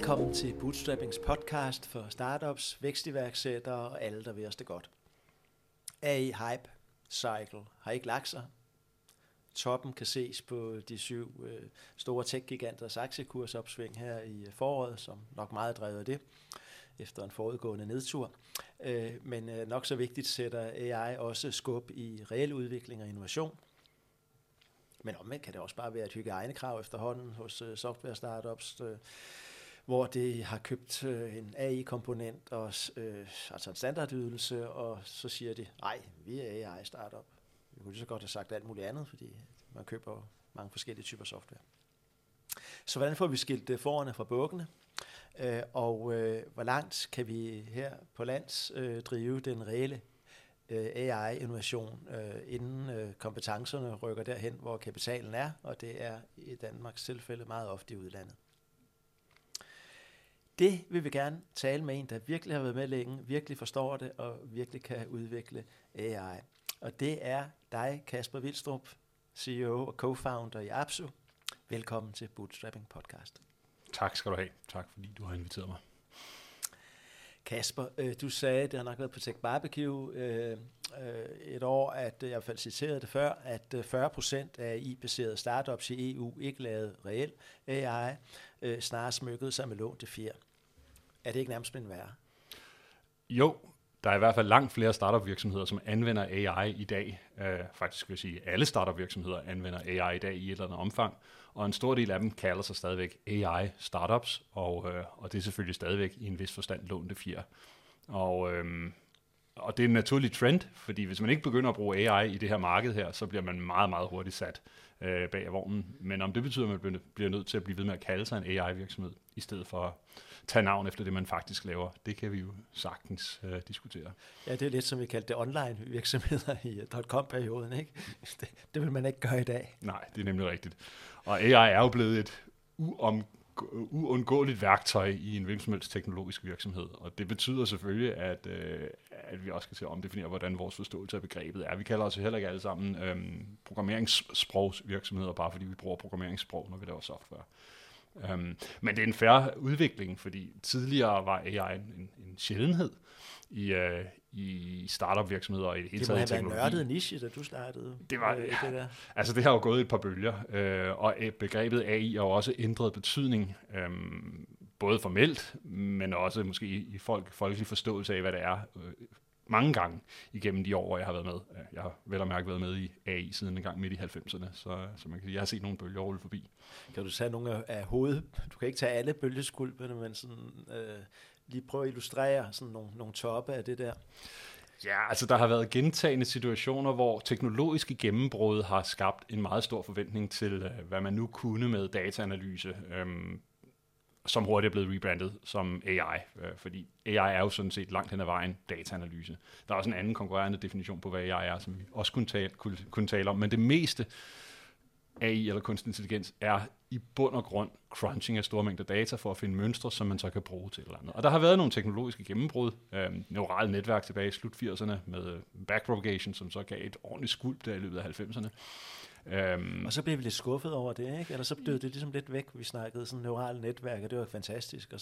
Velkommen til Bootstrappings podcast for startups, vækstiværksættere og alle, der vil os det godt. AI-hype cycle har ikke lagt sig. Toppen kan ses på de 7 store tech-giganters aktiekursopsving her i foråret, som nok meget drevet af det, efter en forudgående nedtur. Men nok så vigtigt sætter AI også skub i reel udvikling og innovation. Men omvendt kan det også bare være et hygiejnekrav efterhånden hos software-startups, hvor det har købt en AI-komponent, og altså en standardydelse, og så siger de, nej, vi er AI-startup. Vi kunne lige så godt have sagt alt muligt andet, fordi man køber mange forskellige typer software. Så hvordan får vi skilt forerne fra bukkene? Og hvor langt kan vi her på lands drive den reelle AI-innovation, inden kompetencerne rykker derhen, hvor kapitalen er, og det er i Danmarks tilfælde meget ofte i udlandet. Det vil vi gerne tale med en, der virkelig har været med længe, virkelig forstår det og virkelig kan udvikle AI. Og det er dig, Casper Wilstrup, CEO og co-founder i Abzu. Velkommen til Bootstrapping Podcast. Tak skal du have. Tak fordi du har inviteret mig. Casper, du sagde, det har nok været på Tech BBQ et år, at jeg i hvert fald citerede det før, at 40% af AI-baserede startups i EU ikke lavede reel AI, snarere smykkede sig med lånte fjer. Er det ikke nærmest blevet værre? Jo, der er i hvert fald langt flere startup-virksomheder, som anvender AI i dag. Faktisk vil jeg sige, alle startup-virksomheder anvender AI i dag i et eller andet omfang, og en stor del af dem kalder sig stadigvæk AI-startups, og det er selvfølgelig stadigvæk i en vis forstand lånte fjer. Og det er en naturlig trend, fordi hvis man ikke begynder at bruge AI i det her marked her, så bliver man meget, meget hurtigt sat bag af vognen. Men om det betyder, at man bliver nødt til at blive ved med at kalde sig en AI-virksomhed, i stedet for at tage navn efter det, man faktisk laver, det kan vi jo sagtens diskutere. Ja, det er lidt som vi kaldte det online-virksomheder i .com-perioden, ikke? Det vil man ikke gøre i dag. Nej, det er nemlig rigtigt. Og AI er jo blevet et uundgåeligt værktøj i en hvilken som helst teknologisk virksomhed, og det betyder selvfølgelig, at vi også skal til at omdefinere, hvordan vores forståelse af begrebet er. Vi kalder os heller ikke alle sammen programmeringssprogsvirksomheder, bare fordi vi bruger programmeringssprog, når vi laver software. Men det er en fair udvikling, fordi tidligere var AI en sjældenhed i startup-virksomheder og i det hele taget teknologi. Det var en nørdet niche, da du startede. Det var, det der. Altså det har jo gået et par bølger, og begrebet AI har jo også ændret betydning, både formelt, men også måske i folkelig forståelse af, hvad det er, mange gange igennem de år, hvor jeg har været med. Jeg har vel og mærke været med i AI siden en gang midt i 90'erne, så man kan sige, jeg har set nogle bølger rulle forbi. Kan du tage nogle af hovedet? Du kan ikke tage alle bølgeskulperne, men sådan, lige prøve at illustrere sådan nogle toppe af det der. Ja, altså der har været gentagende situationer, hvor teknologiske gennembrud har skabt en meget stor forventning til, hvad man nu kunne med dataanalyse, som hurtigt er blevet rebrandet som AI, fordi AI er jo sådan set langt hen ad vejen dataanalyse. Der er også en anden konkurrerende definition på, hvad AI er, som vi også kunne tale om, men det meste AI eller kunstig intelligens er i bund og grund crunching af store mængder data for at finde mønstre, som man så kan bruge til et eller andet. Og der har været nogle teknologiske gennembrud, neurale netværk tilbage i slut 80'erne med backpropagation, som så gav et ordentligt skulp der i løbet af 90'erne. Og så blev vi lidt skuffet over det, ikke? Eller så blev det ligesom lidt væk. Vi snakkede sådan neurale netværk, og det var fantastisk, og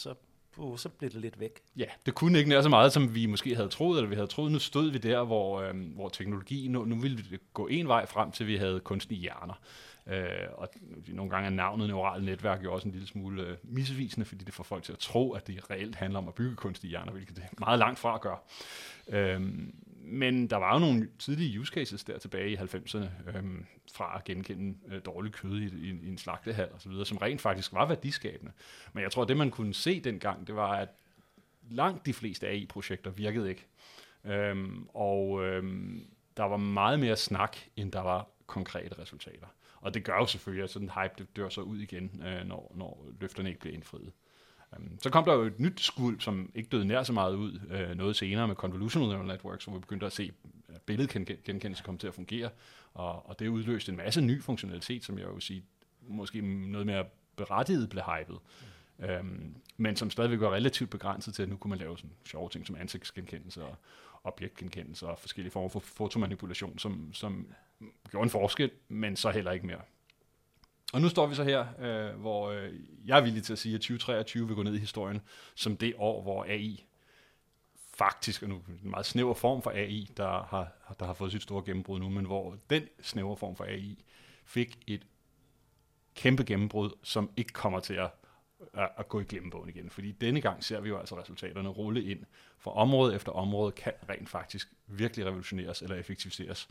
så blev det lidt væk. Ja, det kunne ikke nær så meget, som vi måske havde troet, eller vi havde troet. Nu stod vi der, hvor teknologi, nu ville det gå en vej frem til, vi havde kunstige hjerner. Og nogle gange er navnet neurale netværk jo også en lille smule misvisende, fordi det får folk til at tro, at det reelt handler om at bygge kunstige hjerner, hvilket det er meget langt fra at gøre. Men der var jo nogle tidlige use cases der tilbage i 90'erne, fra at genkende dårlig kød i en slagtehal og så videre, som rent faktisk var værdiskabende. Men jeg tror, at det man kunne se dengang, det var, at langt de fleste AI-projekter virkede ikke. Der var meget mere snak, end der var konkrete resultater. Og det gør jo selvfølgelig, at sådan en hype det dør så ud igen, når løfterne ikke bliver indfriet. Så kom der jo et nyt skuld, som ikke døde nær så meget ud, noget senere med Convolutional Network, hvor vi begyndte at se, at billedgenkendelse kom til at fungere, og det udløste en masse ny funktionalitet, som jeg vil sige, måske noget mere berettiget blev hypet, men som stadigvæk var relativt begrænset til, at nu kunne man lave sådan sjove ting som ansigtsgenkendelse og objektgenkendelse og forskellige former for fotomanipulation, som gjorde en forskel, men så heller ikke mere. Og nu står vi så her, hvor jeg er villig til at sige, at 2023 vil gå ned i historien som det år, hvor AI faktisk, og nu en meget snæver form for AI, der har fået sit store gennembrud nu, men hvor den snævre form for AI fik et kæmpe gennembrud, som ikke kommer til at gå i glemmebogen igen. Fordi denne gang ser vi jo altså resultaterne rulle ind, for område efter område kan rent faktisk virkelig revolutioneres eller effektiviseres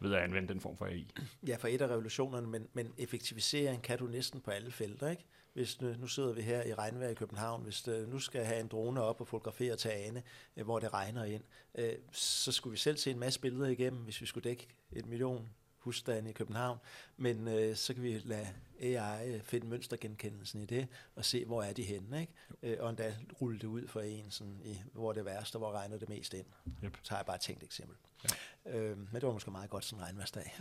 ved at anvende den form for AI. Ja, for et af revolutionerne, men effektivisering kan du næsten på alle felter, ikke? Hvis nu sidder vi her i regnvejr i København, hvis nu skal have en drone op og fotografere Tagene, hvor det regner ind, så skulle vi selv se en masse billeder igennem, hvis vi skulle dække 1 million husstande i København, men så kan vi lade AI finde mønstergenkendelsen i det, og se, hvor er de henne, ikke? Og endda rulle det ud for en, sådan, hvor det er værst, og hvor regner det mest ind. Yep. Så har jeg bare tænkt et eksempel. Ja. Men det var måske meget godt sådan en regnværsdag,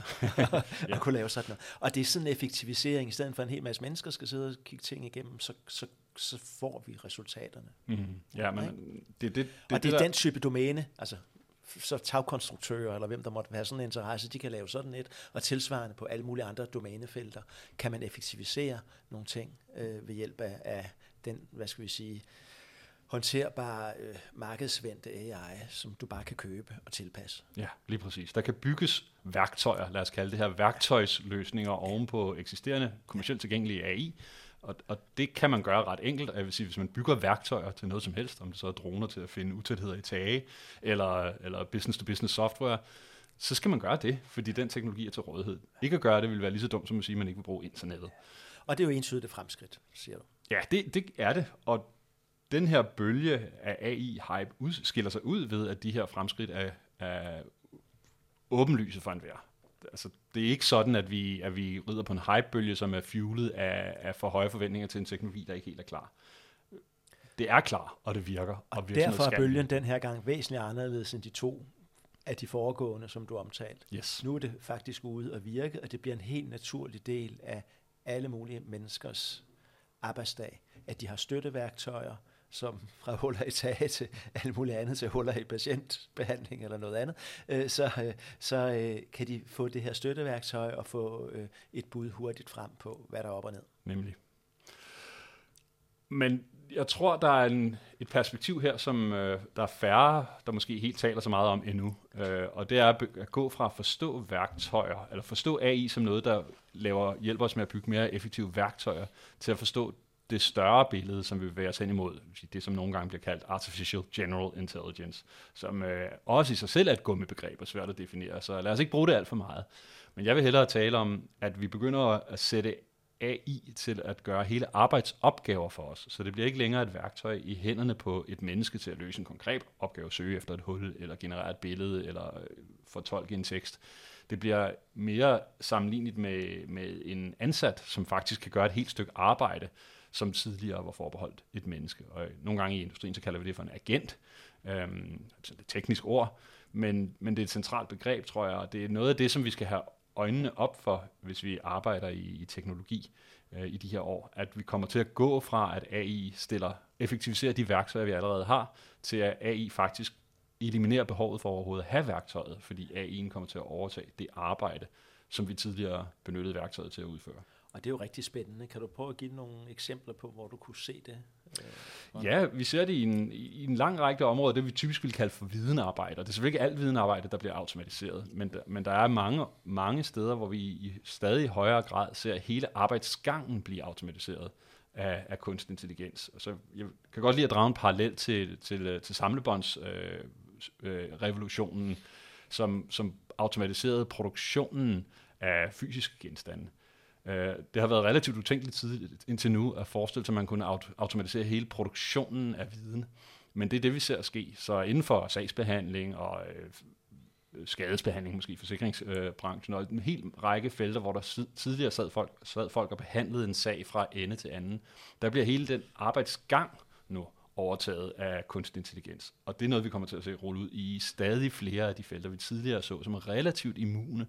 at kunne lave sådan noget. Og det er sådan en effektivisering, i stedet for en hel masse mennesker skal sidde og kigge ting igennem, så får vi resultaterne. Mm-hmm. Ja, men det er den type domæne, altså så tagkonstruktører, eller hvem der måtte have sådan en interesse, de kan lave sådan et, og tilsvarende på alle mulige andre domænefelter, kan man effektivisere nogle ting ved hjælp af den, hvad skal vi sige, håndterbare markedsvendte AI, som du bare kan købe og tilpasse. Ja, lige præcis. Der kan bygges værktøjer, lad os kalde det her værktøjsløsninger ovenpå eksisterende kommercielt tilgængelige AI, og det kan man gøre ret enkelt, og jeg vil sige, hvis man bygger værktøjer til noget som helst, om det så er droner til at finde utætheder i tage, eller business-to-business software, så skal man gøre det, fordi den teknologi er til rådighed. Ikke at gøre det ville være lige så dumt, som at sige, at man ikke vil bruge internettet. Og det er jo entydigt et fremskridt, siger du. Ja, det er det, og den her bølge af AI-hype skiller sig ud ved, at de her fremskridt er åbenlyse for enhver. Altså, det er ikke sådan, at vi rider på en hypebølge, som er fuelet af for høje forventninger til en teknologi, der ikke helt er klar. Det er klar, og det virker. Og derfor er bølgen den her gang væsentligt anderledes end de to af de foregående, som du omtalte. Yes. Nu er det faktisk ude at virke, og det bliver en helt naturlig del af alle mulige menneskers arbejdsdag, at de har støtteværktøjer, som fra huller i taget til alt muligt andet, til huller i patientbehandling eller noget andet, så kan de få det her støtteværktøj og få et bud hurtigt frem på, hvad der er op og ned. Nemlig. Men jeg tror, der er et perspektiv her, som der er færre, der måske helt taler så meget om endnu, og det er at gå fra at forstå værktøjer, eller forstå AI som noget, der hjælper os med at bygge mere effektive værktøjer, til at forstå det større billede, som vi bevæger os hen imod, det som nogle gange bliver kaldt Artificial General Intelligence, som også i sig selv er et gummibegreb og svært at definere, så lad os ikke bruge det alt for meget. Men jeg vil hellere tale om, at vi begynder at sætte AI til at gøre hele arbejdsopgaver for os, så det bliver ikke længere et værktøj i hænderne på et menneske til at løse en konkret opgave, søge efter et hul, eller generere et billede, eller fortolke en tekst. Det bliver mere sammenlignet med en ansat, som faktisk kan gøre et helt stykke arbejde, som tidligere var forbeholdt et menneske. Og nogle gange i industrien, så kalder vi det for en agent. Det er et teknisk ord, men det er et centralt begreb, tror jeg, og det er noget af det, som vi skal have øjnene op for, hvis vi arbejder i teknologi i de her år, at vi kommer til at gå fra, at AI effektiviserer de værktøjer, vi allerede har, til at AI faktisk eliminerer behovet for overhovedet at have værktøjet, fordi AI'en kommer til at overtage det arbejde, som vi tidligere benyttede værktøjet til at udføre. Og det er jo rigtig spændende. Kan du prøve at give nogle eksempler på, hvor du kunne se det? Ja, vi ser det i en lang række områder, det vi typisk vil kalde for videnarbejde. Og det er selvfølgelig ikke alt videnarbejde, der bliver automatiseret, men der er mange steder, hvor vi i stadig højere grad ser hele arbejdsgangen blive automatiseret af kunstig intelligens. Og så jeg kan godt lide at drage en parallel til samlebåndsrevolutionen, som automatiserede produktionen af fysiske genstande. Det har været relativt utænkeligt tidligt indtil nu at forestille sig, at man kunne automatisere hele produktionen af viden. Men det er det, vi ser ske. Så inden for sagsbehandling og skadesbehandling, måske forsikringsbranchen, og en hel række felter, hvor der tidligere sad folk og behandlede en sag fra ende til anden, der bliver hele den arbejdsgang nu overtaget af kunstig intelligens. Og det er noget, vi kommer til at se rulle ud i stadig flere af de felter, vi tidligere så, som er relativt immune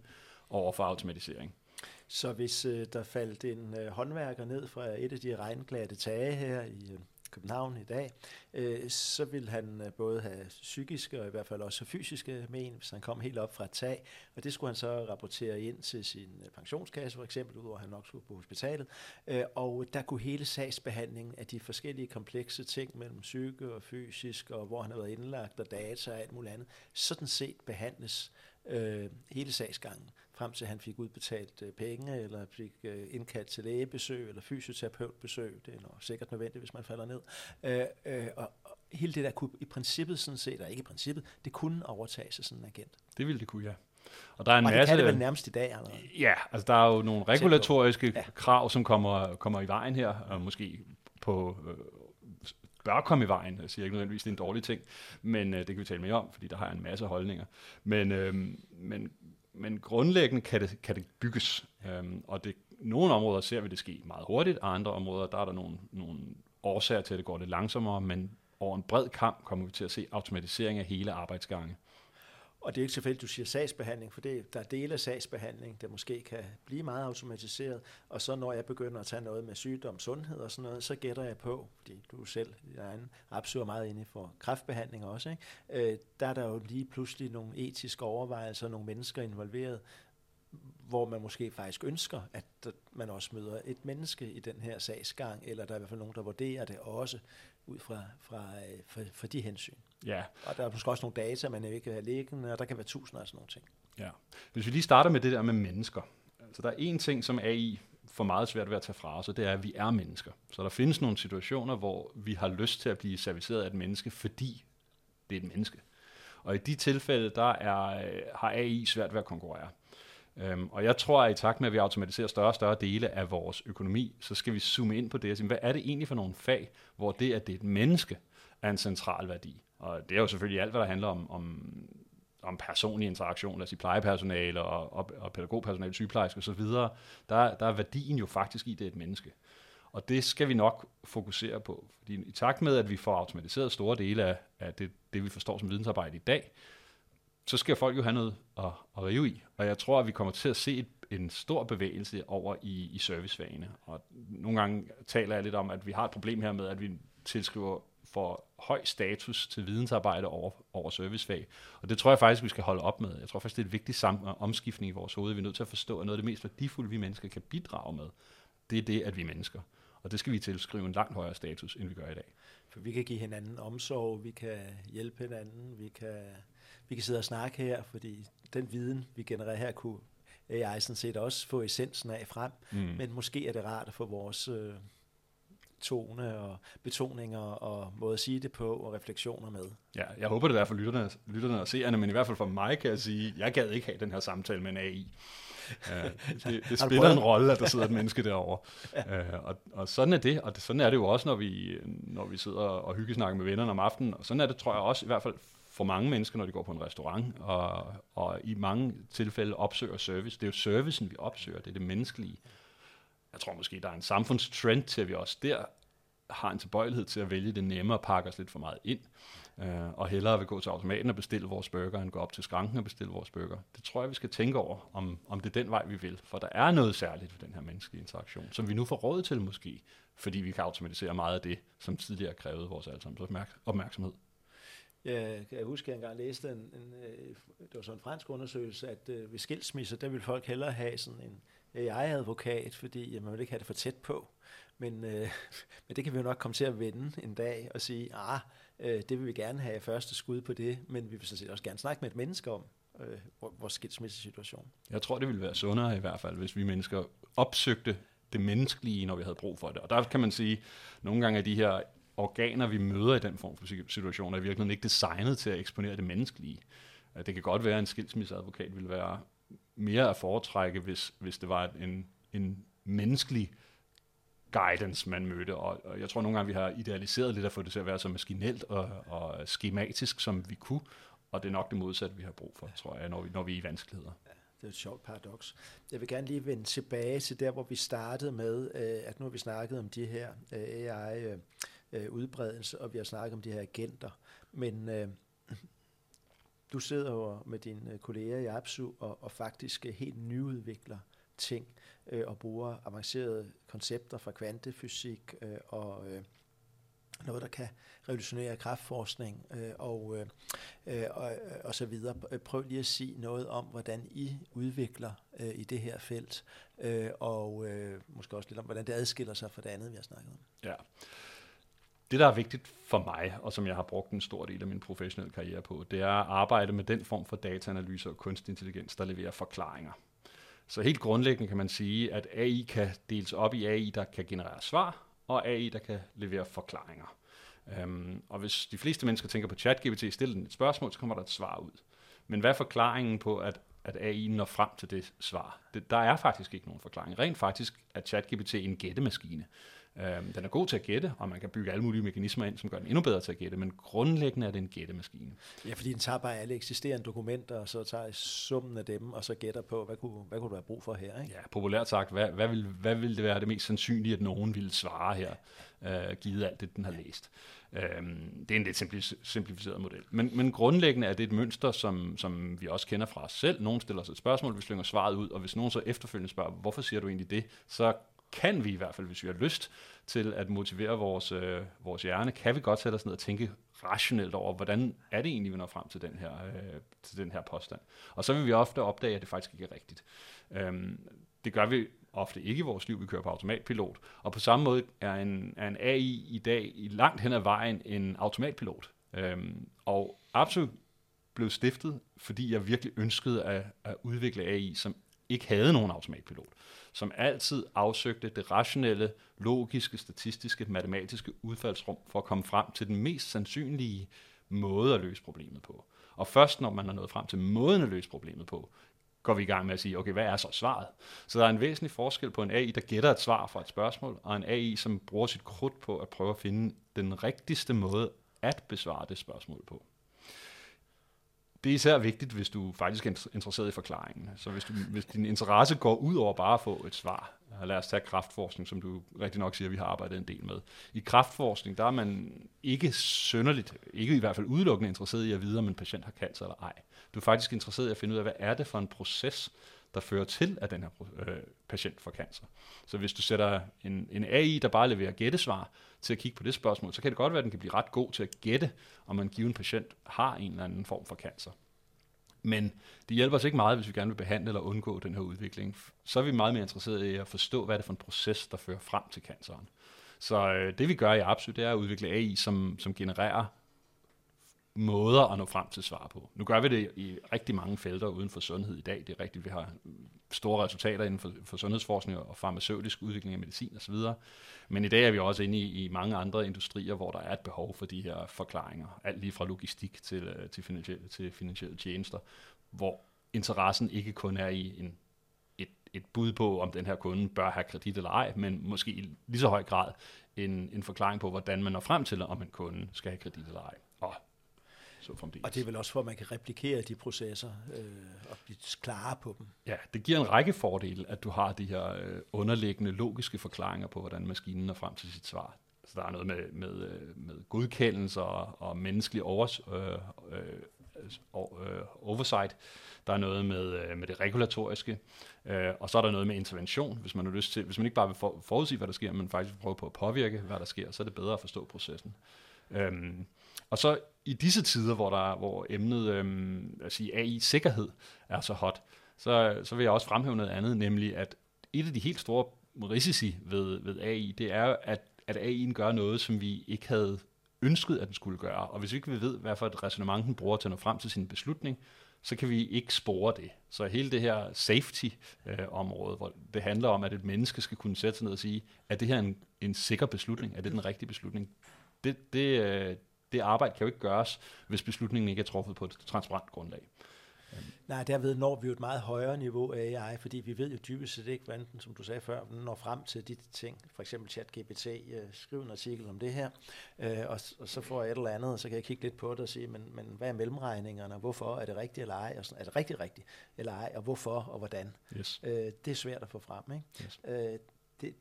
over for automatisering. Så hvis der faldt en håndværker ned fra et af de regnglatte tage her i København i dag, så ville han både have psykiske og i hvert fald også fysiske men, hvis han kom helt op fra et tag, og det skulle han så rapportere ind til sin pensionskasse for eksempel, udover han nok skulle på hospitalet, og der kunne hele sagsbehandlingen af de forskellige komplekse ting mellem psyke og fysisk, og hvor han havde været indlagt, og data og alt muligt andet, sådan set behandles hele sagsgangen, frem til han fik udbetalt penge, eller fik indkaldt til lægebesøg, eller fysioterapeutbesøg, det er nok sikkert nødvendigt, hvis man falder ned. Og hele det der kunne i princippet sådan set, eller ikke i princippet, det kunne overtage sig sådan en agent. Det ville det kunne, ja. Og der er en og masse, det kan det vel nærmest i dag? Eller? Ja, altså der er jo nogle regulatoriske krav, som kommer i vejen her, og måske på... bør komme i vejen. Jeg siger ikke nødvendigvis, det er en dårlig ting, men det kan vi tale mere om, fordi der har jeg en masse holdninger. Men grundlæggende kan det bygges, og det, nogle områder ser vi det ske meget hurtigt, og andre områder, der er der nogle årsager til, at det går lidt langsommere, men over en bred kamp kommer vi til at se automatisering af hele arbejdsgange. Og det er ikke selvfølgelig, du siger sagsbehandling, for det, der er dele af sagsbehandling, der måske kan blive meget automatiseret, og så når jeg begynder at tage noget med sygdom, sundhed og sådan noget, så gætter jeg på, fordi du selv i din egen Abzu er meget inde for kræftbehandling også, ikke? Der er der jo lige pludselig nogle etiske overvejelser, nogle mennesker involveret, hvor man måske faktisk ønsker, at man også møder et menneske i den her sagsgang, eller der er i hvert fald nogen, der vurderer det også, ud fra de hensyn. Ja. Og der er måske også nogle data, man ikke kan have liggende, og der kan være tusinder af sådan nogle ting. Ja. Hvis vi lige starter med det der med mennesker. Altså der er en ting, som AI får meget svært ved at tage fra os, og det er, at vi er mennesker. Så der findes nogle situationer, hvor vi har lyst til at blive serviceret af et menneske, fordi det er et menneske. Og i de tilfælde, har AI svært ved at konkurrere. Og jeg tror, at i takt med, at vi automatiserer større og større dele af vores økonomi, så skal vi zoome ind på det og sige, hvad er det egentlig for nogle fag, hvor det, at det er et menneske, er en central værdi? Og det er jo selvfølgelig alt, hvad der handler om personlig interaktion, altså plejepersonale og pædagogpersonale, sygeplejersker osv. Der er værdien jo faktisk i, det er et menneske. Og det skal vi nok fokusere på. Fordi i takt med, at vi får automatiseret store dele af det, vi forstår som vidensarbejde i dag, så skal folk jo have noget at rive i. Og jeg tror, at vi kommer til at se en stor bevægelse over i servicefagene. Og nogle gange taler jeg lidt om, at vi har et problem her med, at vi tilskriver for høj status til vidensarbejde over servicefag. Og det tror jeg faktisk, vi skal holde op med. Jeg tror faktisk, det er et vigtigt omskiftning i vores hoved. Vi er nødt til at forstå, at noget af det mest værdifulde, vi mennesker kan bidrage med, det er det, at vi er mennesker. Og det skal vi tilskrive en langt højere status, end vi gør i dag. For vi kan give hinanden omsorg, vi kan hjælpe hinanden, vi kan sidde og snakke her, fordi den viden, vi genererer her, kunne AI sådan set også få essensen af frem. Mm. Men måske er det rart at få vores tone og betoninger og måde at sige det på og refleksioner med. Ja, jeg håber det der for lytterne og seerne, men i hvert fald for mig kan jeg sige, jeg gad ikke have den her samtale med en AI. Det spiller en rolle, at der sidder et menneske derovre. Og sådan er det, og sådan er det jo også, når vi sidder og hyggesnakker med vennerne om aftenen. Og sådan er det, tror jeg også, i hvert fald for mange mennesker, når de går på en restaurant, og i mange tilfælde opsøger service. Det er jo servicen, vi opsøger, det er det menneskelige. Jeg tror måske, der er en samfundstrend til, at vi også der har en tilbøjelighed til at vælge det nemme og pakke os lidt for meget ind, og hellere vil gå til automaten og bestille vores burger, end gå op til skranken og bestille vores burger. Det tror jeg, vi skal tænke over, om det er den vej, vi vil, for der er noget særligt ved den her menneskelige interaktion, som vi nu får råd til måske, fordi vi kan automatisere meget af det, som tidligere krævede vores allesammens opmærksomhed. Jeg kan huske, at jeg engang læste det var sådan en fransk undersøgelse, at ved skilsmisser, der ville folk hellere have sådan en AI-advokat, fordi man ville ikke have det for tæt på. Men det kan vi jo nok komme til at vende en dag og sige, det vil vi gerne have første skud på det, men vi vil sådan set også gerne snakke med et menneske om vores skilsmissesituation. Jeg tror, det ville være sundere i hvert fald, hvis vi mennesker opsøgte det menneskelige, når vi havde brug for det. Og der kan man sige, nogle gange er de her organer, vi møder i den form for situation, er i virkeligheden ikke designet til at eksponere det menneskelige. Det kan godt være, at en skilsmisseadvokat ville være mere at foretrække, hvis det var en menneskelig guidance, man mødte. Og jeg tror nogle gange, vi har idealiseret lidt at få det til at være så maskinelt og skematisk, som vi kunne. Og det er nok det modsatte, vi har brug for, tror jeg, når vi er i vanskeligheder. Det er et sjovt paradoks. Jeg vil gerne lige vende tilbage til der, hvor vi startede med, at nu har vi snakket om de her AI udbredelse, og vi har snakket om de her agenter. Men du sidder jo med dine kolleger i Abzu og faktisk helt nyudvikler ting og bruger avancerede koncepter fra kvantefysik og noget, der kan revolutionere kræftforskning og så videre. Prøv lige at sige noget om, hvordan I udvikler i det her felt, og måske også lidt om, hvordan det adskiller sig fra det andet, vi har snakket om. Ja. Det, der er vigtigt for mig, og som jeg har brugt en stor del af min professionelle karriere på, det er at arbejde med den form for dataanalyse og kunstig intelligens, der leverer forklaringer. Så helt grundlæggende kan man sige, at AI kan deles op i AI, der kan generere svar, og AI, der kan levere forklaringer. Og hvis de fleste mennesker tænker på ChatGPT, stiller den et spørgsmål, så kommer der et svar ud. Men hvad er forklaringen på, at AI når frem til det svar? Der er faktisk ikke nogen forklaring. Rent faktisk er ChatGPT en gættemaskine. Den er god til at gætte, og man kan bygge alle mulige mekanismer ind, som gør den endnu bedre til at gætte, men grundlæggende er det en gættemaskine. Ja, fordi den tager bare alle eksisterende dokumenter, og så tager summen af dem, og så gætter på, hvad kunne der være brug for her, ikke? Ja, populært sagt, hvad ville det være det mest sandsynlige, at nogen ville svare her, givet alt det, den har læst. Det er en lidt simplificeret model. Men grundlæggende er det et mønster, som vi også kender fra os selv. Nogen stiller os et spørgsmål, vi slynger svaret ud, og hvis nogen så efterfølgende spørger, hvorfor siger du egentlig det, så kan vi i hvert fald, hvis vi har lyst til at motivere vores hjerne, kan vi godt sætte os ned og tænke rationelt over, hvordan er det egentlig, vi når frem til den her påstand. Og så vil vi ofte opdage, at det faktisk ikke er rigtigt. Det gør vi ofte ikke i vores liv, vi kører på automatpilot. Og på samme måde er en AI i dag i langt hen ad vejen en automatpilot. Og Abzu blev stiftet, fordi jeg virkelig ønskede at udvikle AI, som ikke havde nogen automatpilot, som altid afsøgte det rationelle, logiske, statistiske, matematiske udfaldsrum for at komme frem til den mest sandsynlige måde at løse problemet på. Og først når man har nået frem til måden at løse problemet på, går vi i gang med at sige, okay, hvad er så svaret? Så der er en væsentlig forskel på en AI, der gætter et svar fra et spørgsmål, og en AI, som bruger sit krudt på at prøve at finde den rigtigste måde at besvare det spørgsmål på. Det er især vigtigt, hvis du faktisk er interesseret i forklaringen. Så hvis din interesse går ud over bare at få et svar, lad os tage kræftforskning, som du rigtig nok siger, vi har arbejdet en del med. I kræftforskning, der er man ikke synderligt, ikke i hvert fald udelukkende interesseret i at vide, om en patient har cancer eller ej. Du er faktisk interesseret i at finde ud af, hvad er det for en proces, der fører til, at den her patient får cancer. Så hvis du sætter en AI, der bare leverer gættesvar til at kigge på det spørgsmål, så kan det godt være, at den kan blive ret god til at gætte, om en given patient har en eller anden form for cancer. Men det hjælper os ikke meget, hvis vi gerne vil behandle eller undgå den her udvikling. Så er vi meget mere interesserede i at forstå, hvad det er for en proces, der fører frem til canceren. Så det vi gør i Abzu, det er at udvikle AI, som genererer måder at nå frem til svar på. Nu gør vi det i rigtig mange felter uden for sundhed i dag. Det er rigtigt, vi har store resultater inden for sundhedsforskning og farmaceutisk udvikling af medicin osv. Men i dag er vi også inde i mange andre industrier, hvor der er et behov for de her forklaringer. Alt lige fra logistik til finansielle tjenester, hvor interessen ikke kun er i et bud på, om den her kunde bør have kredit eller ej, men måske i lige så høj grad en forklaring på, hvordan man når frem til, om en kunde skal have kredit eller ej. Og det er vel også for, at man kan replikere de processer og blive klare på dem. Ja, det giver en række fordele, at du har de her underliggende logiske forklaringer på, hvordan maskinen når frem til sit svar. Så der er noget med godkendelser og menneskelig oversight. Der er noget med det regulatoriske, og så er der noget med intervention. Hvis man har lyst til, hvis man ikke bare vil forudsige, hvad der sker, men faktisk prøve på at påvirke, hvad der sker, så er det bedre at forstå processen. Og så i disse tider, hvor emnet AI-sikkerhed er så hot, så vil jeg også fremhæve noget andet, nemlig at et af de helt store risici ved AI, det er, at AI'en gør noget, som vi ikke havde ønsket, at den skulle gøre. Og hvis ikke vi ved, hvad for et ræsonnement den bruger til at nå frem til sin beslutning, så kan vi ikke spore det. Så hele det her safety-område, hvor det handler om, at et menneske skal kunne sætte sig ned og sige, er det her en sikker beslutning? Er det den rigtige beslutning? Det arbejde kan jo ikke gøres, hvis beslutningen ikke er truffet på et transparent grundlag. Nej, derved når vi jo et meget højere niveau af AI, fordi vi ved jo dybest set ikke, hvordan den, som du sagde før, når frem til de ting. For eksempel ChatGPT, skriv en artikel om det her, og så får jeg et eller andet, og så kan jeg kigge lidt på det og sige, men hvad er mellemregningerne, og hvorfor er det rigtigt eller ej, og sådan, er det rigtigt eller ej, og hvorfor og hvordan. Yes. Det er svært at få frem, ikke? Yes.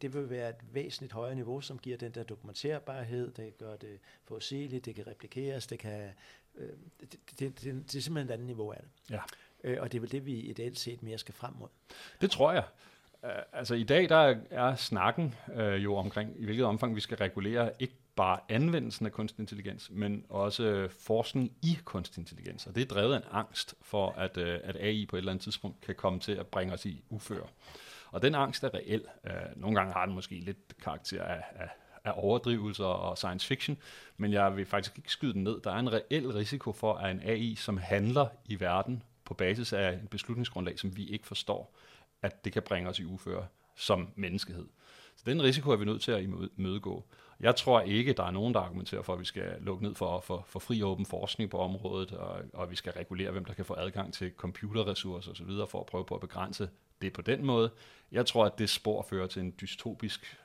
Det vil være et væsentligt højere niveau, som giver den der dokumenterbarhed, det gør det forudsigeligt, det kan replikeres, det kan... Det er simpelthen et andet niveau af det. Ja. Og det er vel det, vi ideelt set mere skal frem mod. Det tror jeg. Altså i dag, der er snakken jo omkring, i hvilket omfang vi skal regulere ikke bare anvendelsen af kunstig intelligens, men også forskning i kunstig intelligens. Og det er drevet af en angst for, at AI på et eller andet tidspunkt kan komme til at bringe os i uføre. Og den angst er reel. Nogle gange har den måske lidt karakter af overdrivelser og science fiction, men jeg vil faktisk ikke skyde den ned. Der er en reel risiko for, at en AI, som handler i verden på basis af en beslutningsgrundlag, som vi ikke forstår, at det kan bringe os i uføre som menneskehed. Så den risiko er vi nødt til at imødegå. Jeg tror ikke, der er nogen, der argumenterer for, at vi skal lukke ned for fri og åben forskning på området, og vi skal regulere, hvem der kan få adgang til computerressourcer osv., for at prøve på at begrænse det på den måde. Jeg tror, at det spor fører til en dystopisk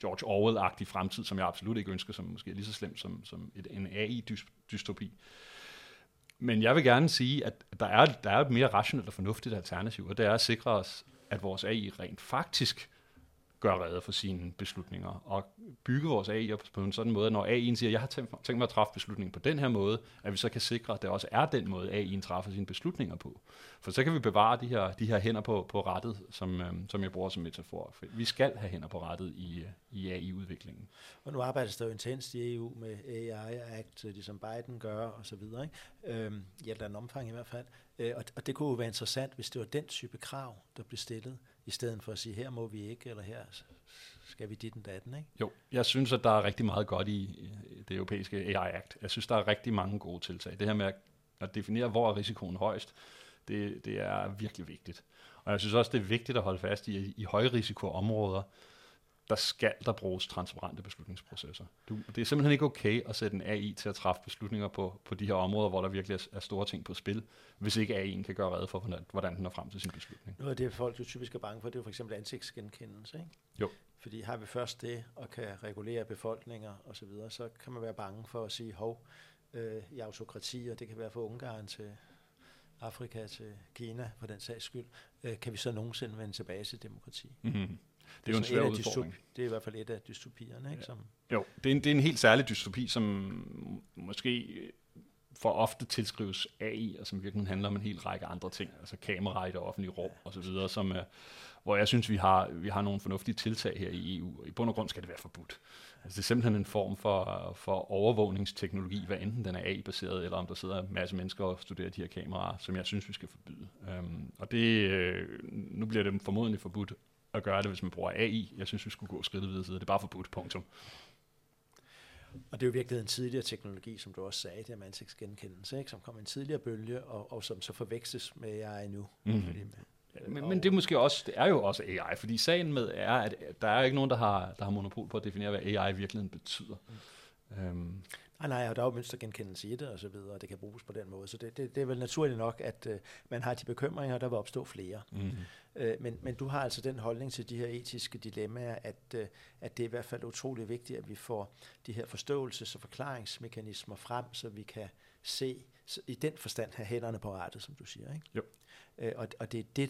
George Orwell-agtig fremtid, som jeg absolut ikke ønsker, som måske er lige så slemt som en AI-dystopi. Men jeg vil gerne sige, at der er et mere rationelt og fornuftigt alternativ, og det er at sikre os, at vores AI rent faktisk gør rede for sine beslutninger, og bygge vores AI op på en sådan måde, når AI'en siger, jeg har tænkt mig at træffe beslutningen på den her måde, at vi så kan sikre, at det også er den måde, AI'en træffer sine beslutninger på. For så kan vi bevare de her hænder på rattet, som jeg bruger som metafor. For vi skal have hænder på rattet i AI-udviklingen. Og nu arbejdes der jo intenst i EU med AI Act, ligesom Biden gør, og så videre, ikke? I et eller andet omfang i hvert fald. Og det kunne jo være interessant, hvis det var den type krav, der blev stillet, i stedet for at sige, her må vi ikke, eller her skal vi ditten datten, ikke? Jo, jeg synes, at der er rigtig meget godt i det europæiske AI Act. Jeg synes, der er rigtig mange gode tiltag. Det her med at definere, hvor er risikoen højst, det er virkelig vigtigt. Og jeg synes også, det er vigtigt at holde fast i højrisikoområder, der skal der bruges transparente beslutningsprocesser. Det er simpelthen ikke okay at sætte en AI til at træffe beslutninger på de her områder, hvor der virkelig er store ting på spil, hvis ikke AI'en kan gøre rede for, hvordan den når frem til sin beslutning. Noget af det, folk jo typisk er bange for, det er jo for eksempel ansigtsgenkendelse, ikke? Jo. Fordi har vi først det, og kan regulere befolkninger osv., så kan man være bange for at sige, hov, i autokratier, det kan være fra Ungarn til Afrika til Kina, for den sags skyld, kan vi så nogensinde vende tilbage til demokrati? Mm-hmm. Det er jo en svær udfordring. Det er i hvert fald et af dystopierne, ikke? Ja. Jo, det er en helt særlig dystopi, som måske for ofte tilskrives AI, og som virkelig handler om en hel række andre ting, altså kamera i det offentlige rum osv., hvor jeg synes, vi har nogle fornuftige tiltag her i EU. I bund og grund skal det være forbudt. Altså, det er simpelthen en form for overvågningsteknologi, hvad enten den er AI-baseret, eller om der sidder en masse mennesker og studerer de her kameraer, som jeg synes, vi skal forbyde. Og nu bliver det formodentlig forbudt at gøre det, hvis man bruger AI. Jeg synes, vi skulle gå skridtet videre. Det er bare forbudt, punktum. Og det er jo virkelig en tidligere teknologi, som du også sagde, det er med ansigtsgenkendelse, ikke? Som kom en tidligere bølge, og som så forveksles med AI nu. Mm-hmm. Men det er måske også, det er jo også AI, fordi sagen med er, at der er ikke nogen, der har monopol på at definere, hvad AI i virkeligheden betyder. Mm. Nej, og der er jo mønstergenkendelse i det, og så videre, og det kan bruges på den måde. Så det er vel naturligt nok, at man har de bekymringer, der vil opstå flere. Mm-hmm. Men du har altså den holdning til de her etiske dilemmaer, at det er i hvert fald utrolig vigtigt, at vi får de her forståelses- og forklaringsmekanismer frem, så vi kan se, i den forstand have hænderne på rattet, som du siger, ikke? Jo. Og det er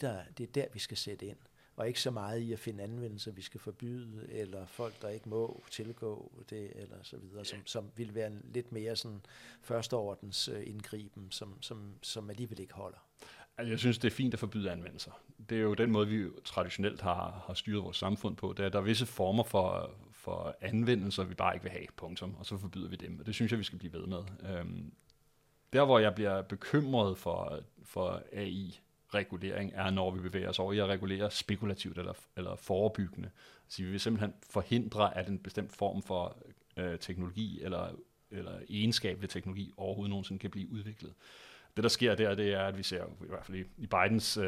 der, vi skal sætte ind. Og ikke så meget i at finde anvendelser, vi skal forbyde, eller folk, der ikke må tilgå det, eller så videre, som vil være lidt mere sådan førsteordens indgriben, som alligevel ikke holder. Altså, jeg synes, det er fint at forbyde anvendelser. Det er jo den måde, vi traditionelt har styret vores samfund på. Der er visse former for anvendelser, vi bare ikke vil have, punktum, og så forbyder vi dem. Og det synes jeg, vi skal blive ved med. Der, hvor jeg bliver bekymret for AI, regulering er, når vi bevæger os over i at regulere spekulativt eller forebyggende. Så vi vil simpelthen forhindre, at en bestemt form for teknologi eller egenskab ved teknologi overhovedet nogensinde kan blive udviklet. Det, der sker der, det er, at vi ser i hvert fald i Bidens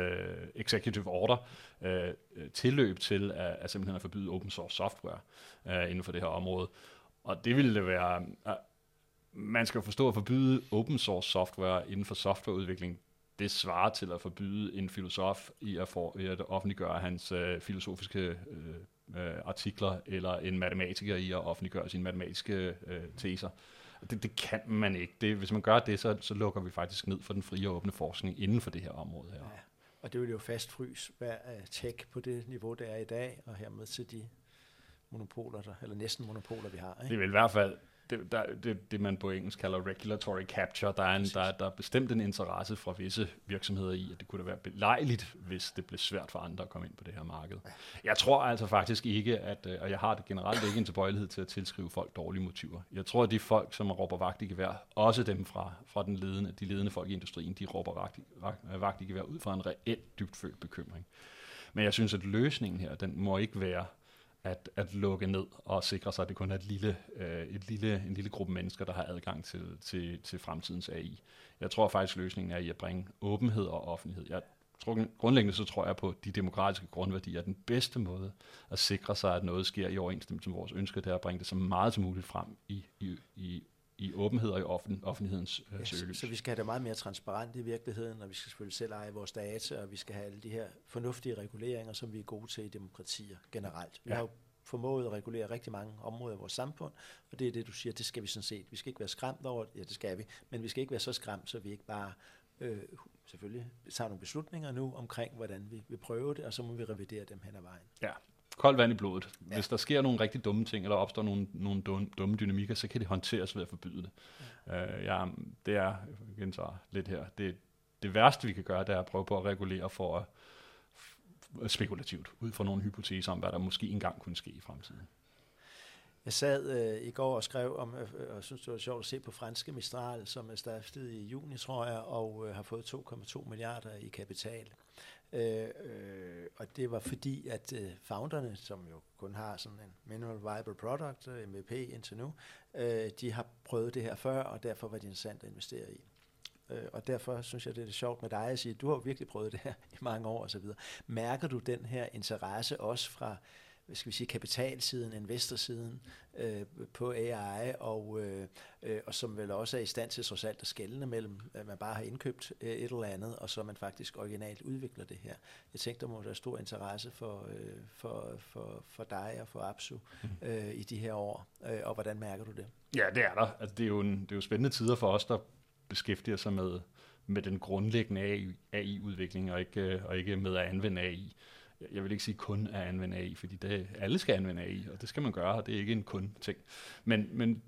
executive order tilløb til at simpelthen at forbyde open source software inden for det her område. Og det ville det være... Man skal jo forstå at forbyde open source software inden for softwareudvikling. Det svarer til at forbyde en filosof i at offentliggøre hans filosofiske artikler, eller en matematiker i at offentliggøre sine matematiske teser. Det kan man ikke. Hvis man gør det, så lukker vi faktisk ned for den frie og åbne forskning inden for det her område her. Ja, og det vil jo fastfryse hver tech på det niveau, der er i dag, og hermed til de monopoler, eller næsten monopoler, vi har, ikke? Det vil i hvert fald det man på engelsk kalder regulatory capture. Der er bestemt en interesse fra visse virksomheder i, at det kunne da være belejligt, hvis det blev svært for andre at komme ind på det her marked. Jeg tror altså faktisk ikke, at, og jeg har det generelt ikke en tilbøjelighed til at tilskrive folk dårlige motiver. Jeg tror, at de folk, som råber vagt i gevær, også dem fra de ledende folk i industrien, de råber vagt i gevær ud fra en reelt dybtfølt bekymring. Men jeg synes, at løsningen her, den må ikke være at lukke ned og sikre sig, at det kun er en lille gruppe mennesker, der har adgang til fremtidens AI. Jeg tror faktisk, løsningen er i at bringe åbenhed og offentlighed. Jeg tror, grundlæggende så tror jeg på, at de demokratiske grundværdier er den bedste måde at sikre sig, at noget sker i overensstemmelse med vores ønsker, det er at bringe det så meget som muligt frem i åbenhed og i offentlighedens søgelys. Så vi skal have det meget mere transparent i virkeligheden, og vi skal selvfølgelig selv eje vores data, og vi skal have alle de her fornuftige reguleringer, som vi er gode til i demokratier generelt. Vi har jo formået at regulere rigtig mange områder i vores samfund, og det er det, du siger, det skal vi sådan set. Vi skal ikke være skræmt over det, ja, det skal vi, men vi skal ikke være så skræmt, så vi ikke bare selvfølgelig tager nogle beslutninger nu omkring, hvordan vi vil prøve det, og så må vi revidere dem hen ad vejen. Ja. Koldt vand i blodet. Ja. Hvis der sker nogle rigtig dumme ting, eller opstår nogle dumme dynamikker, så kan det håndteres ved at forbyde det. Ja. Det er, jeg gentager lidt her, det værste vi kan gøre, det er at prøve på at regulere for spekulativt, ud fra nogle hypoteser om, hvad der måske engang kunne ske i fremtiden. Jeg sad i går og skrev om, og synes det var sjovt at se på franske Mistral, som er stiftet i juni, tror jeg, og har fået 2,2 milliarder i kapital. Og det var fordi, at founderne, som jo kun har sådan en minimal viable product, MVP indtil nu, de har prøvet det her før, og derfor var det interessant at investere i. Og derfor synes jeg, det er lidt sjovt med dig at sige, at du har virkelig prøvet det her i mange år osv. Mærker du den her interesse også fra, skal vi sige, kapitalsiden, investorsiden på AI, og som vel også er i stand til trods alt at skelne mellem, at man bare har indkøbt et eller andet, og så man faktisk originalt udvikler det her. Jeg tænkte, der må være stor interesse for dig og for Abzu i de her år, og hvordan mærker du det? Ja, det er der. Altså, det er jo spændende tider for os, der beskæftiger sig med den grundlæggende AI-udvikling, og ikke med at anvende AI. Jeg vil ikke sige kun at anvende AI, fordi alle skal anvende AI, og det skal man gøre, og det er ikke en kun-ting. Men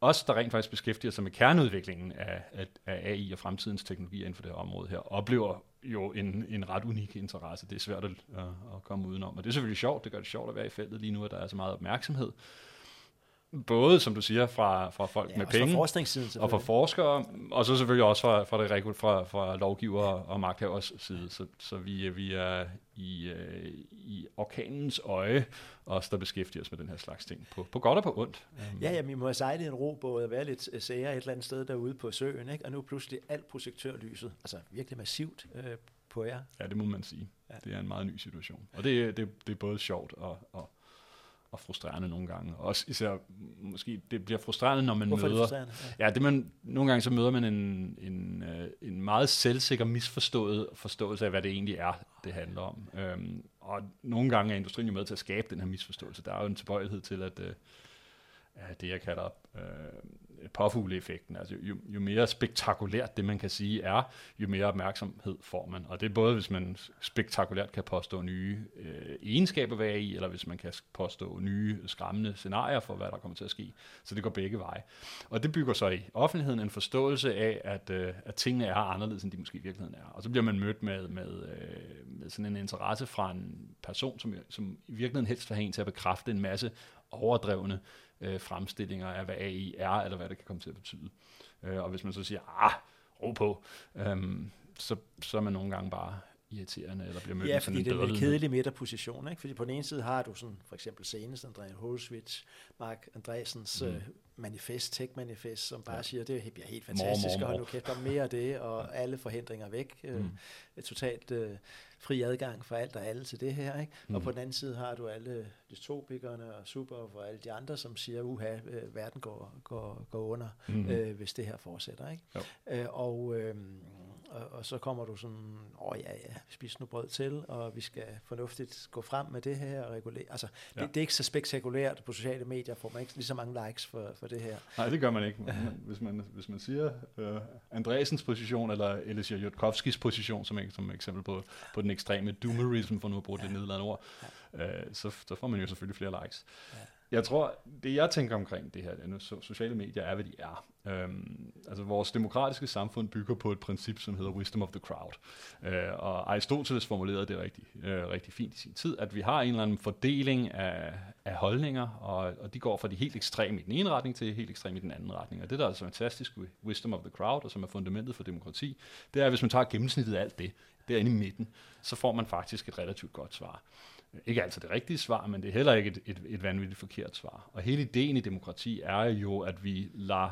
os, der rent faktisk beskæftiger sig med kerneudviklingen af AI og fremtidens teknologier inden for det her område her, oplever jo en ret unik interesse. Det er svært at komme udenom, og det er selvfølgelig sjovt. Det gør det sjovt at være i feltet lige nu, at der er så meget opmærksomhed. Både, som du siger, fra folk med penge, og fra forskere, og så selvfølgelig også fra lovgivere og magthavers side. Så vi er i orkanens øje, os der beskæftiger os med den her slags ting, på godt og på ondt. Ja, vi må have sejlet i en robåd og være lidt sære et eller andet sted derude på søen, ikke? Og nu pludselig alt projektørlyset, altså virkelig massivt på jer. Ja, det må man sige. Ja. Det er en meget ny situation, og det er både sjovt og frustrerende nogle gange. Også især, måske, det bliver frustrerende, når man hvorfor møder... Ja, nogle gange så møder man en meget selvsikker, misforstået forståelse af, hvad det egentlig er, det handler om. Og nogle gange er industrien jo med til at skabe den her misforståelse. Der er jo en tilbøjelighed til, at det, jeg kalder påfugleeffekten. Altså, jo mere spektakulært det, man kan sige, er, jo mere opmærksomhed får man. Og det er både, hvis man spektakulært kan påstå nye egenskaber, hvad er i, eller hvis man kan påstå nye skræmmende scenarier for, hvad der kommer til at ske. Så det går begge veje. Og det bygger så i offentligheden en forståelse af, at tingene er anderledes, end de måske i virkeligheden er. Og så bliver man mødt med sådan en interesse fra en person, som i virkeligheden helst vil have en til at bekræfte en masse overdrevne fremstillinger af, hvad AI er, eller hvad det kan komme til at betyde. Og hvis man så siger, ro på, så er man nogle gange bare irriterende, eller bliver mødt med sådan en dødelig. Ja, fordi det er en kedelig midterposition, ikke? Fordi på den ene side har du sådan, for eksempel senest Andreas Holswitz, Mark Andresens manifest, tech-manifest, som bare siger, det bliver helt fantastisk, og nu kan der mere af det, og alle forhindringer væk. Totalt fri adgang for alt og alle til det her, ikke? Og på den anden side har du alle dystopikerne og super og alle de andre, som siger, verden går under, hvis det her fortsætter, ikke? Og så kommer du sådan, spis nu brød til, og vi skal fornuftigt gå frem med det her og regulere. Altså, det er ikke så spektakulært på sociale medier, får man ikke lige så mange likes for det her. Nej, det gør man ikke. Hvis man siger Andresens position, eller Elissia Jutkowskis position, som eksempel på den ekstreme doomerism, for nu at bruge det nedladende ord, så får man jo selvfølgelig flere likes. Ja. Jeg tror, det jeg tænker omkring det her, så sociale medier er, hvad de er. Altså vores demokratiske samfund bygger på et princip, som hedder wisdom of the crowd. Og Aristoteles formulerede det rigtig fint i sin tid, at vi har en eller anden fordeling af holdninger, og de går fra de helt ekstreme i den ene retning til helt ekstreme i den anden retning. Og det, der er så fantastisk ved wisdom of the crowd, og som er fundamentet for demokrati, det er, at hvis man tager gennemsnittet af alt det, derinde i midten, så får man faktisk et relativt godt svar. Ikke altid det rigtige svar, men det er heller ikke et vanvittigt forkert svar. Og hele ideen i demokrati er jo, at vi lader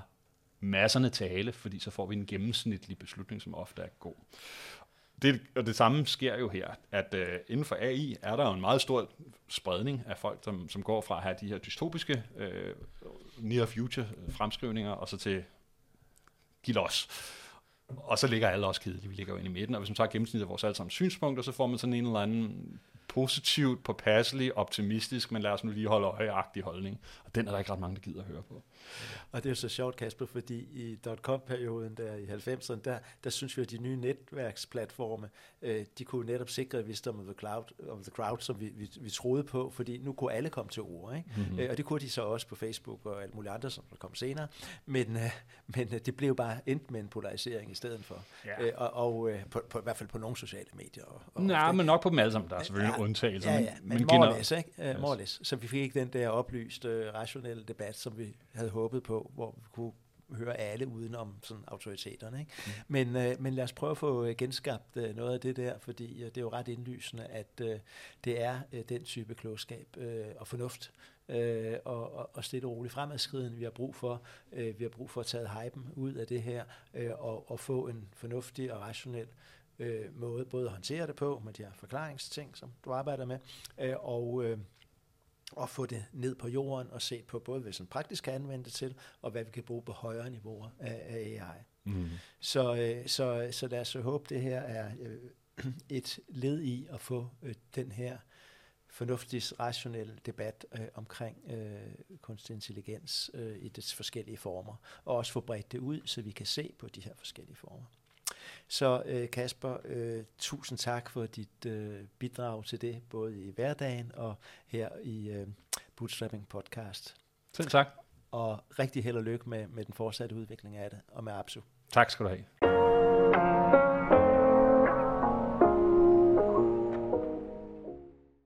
masserne tale, fordi så får vi en gennemsnitlig beslutning, som ofte er god. Det samme sker jo her, at inden for AI er der jo en meget stor spredning af folk, som går fra at have de her dystopiske near future fremskrivninger, og så til giv los. Og så ligger alle også kedelige, vi ligger jo inde i midten, og hvis man tager gennemsnittet af vores allesammen synspunkter, så får man sådan en eller anden positivt, påpasselig, optimistisk, men lad os nu lige holde øje-agtig holdning. Og den er der ikke ret mange, der gider at høre på. Og det er jo så sjovt, Casper, fordi i dot-com-perioden der i 90'erne, der synes vi, at de nye netværksplatforme, de kunne netop sikre wisdom of the crowd, som vi troede på, fordi nu kunne alle komme til ord, ikke? Mm-hmm. Og det kunne de så også på Facebook og alt muligt andet, som der kom senere. Men det blev bare endt med en polarisering i stedet for. Ja. Og i hvert fald på nogle sociale medier. Nej, men nok på dem alle sammen, der er selvfølgelig. Men mårlæs, ikke? Yes. Så vi fik ikke den der oplyst, rationelle debat, som vi havde håbet på, hvor vi kunne høre alle udenom sådan autoriteterne, ikke? Mm. Men lad os prøve at få genskabt noget af det der, fordi det er jo ret indlysende, at det er den type klogskab og fornuft, og stille og roligt fremadskridende, vi har brug for. Vi har brug for at tage hypen ud af det her, og få en fornuftig og rationel måde både at håndtere det på med de her forklaringsting, som du arbejder med, og få det ned på jorden og se på både, hvad vi praktisk kan anvende det til, og hvad vi kan bruge på højere niveauer af AI. Mm. Så lad os håbe, det her er et led i at få den her fornuftig, rationel debat omkring kunstig intelligens i dets forskellige former, og også få bredt det ud, så vi kan se på de her forskellige former. Så Casper, tusind tak for dit bidrag til det, både i hverdagen og her i Bootstrapping Podcast. Selv tak. Og rigtig held og lykke med den fortsatte udvikling af det, og med Abzu. Tak skal du have.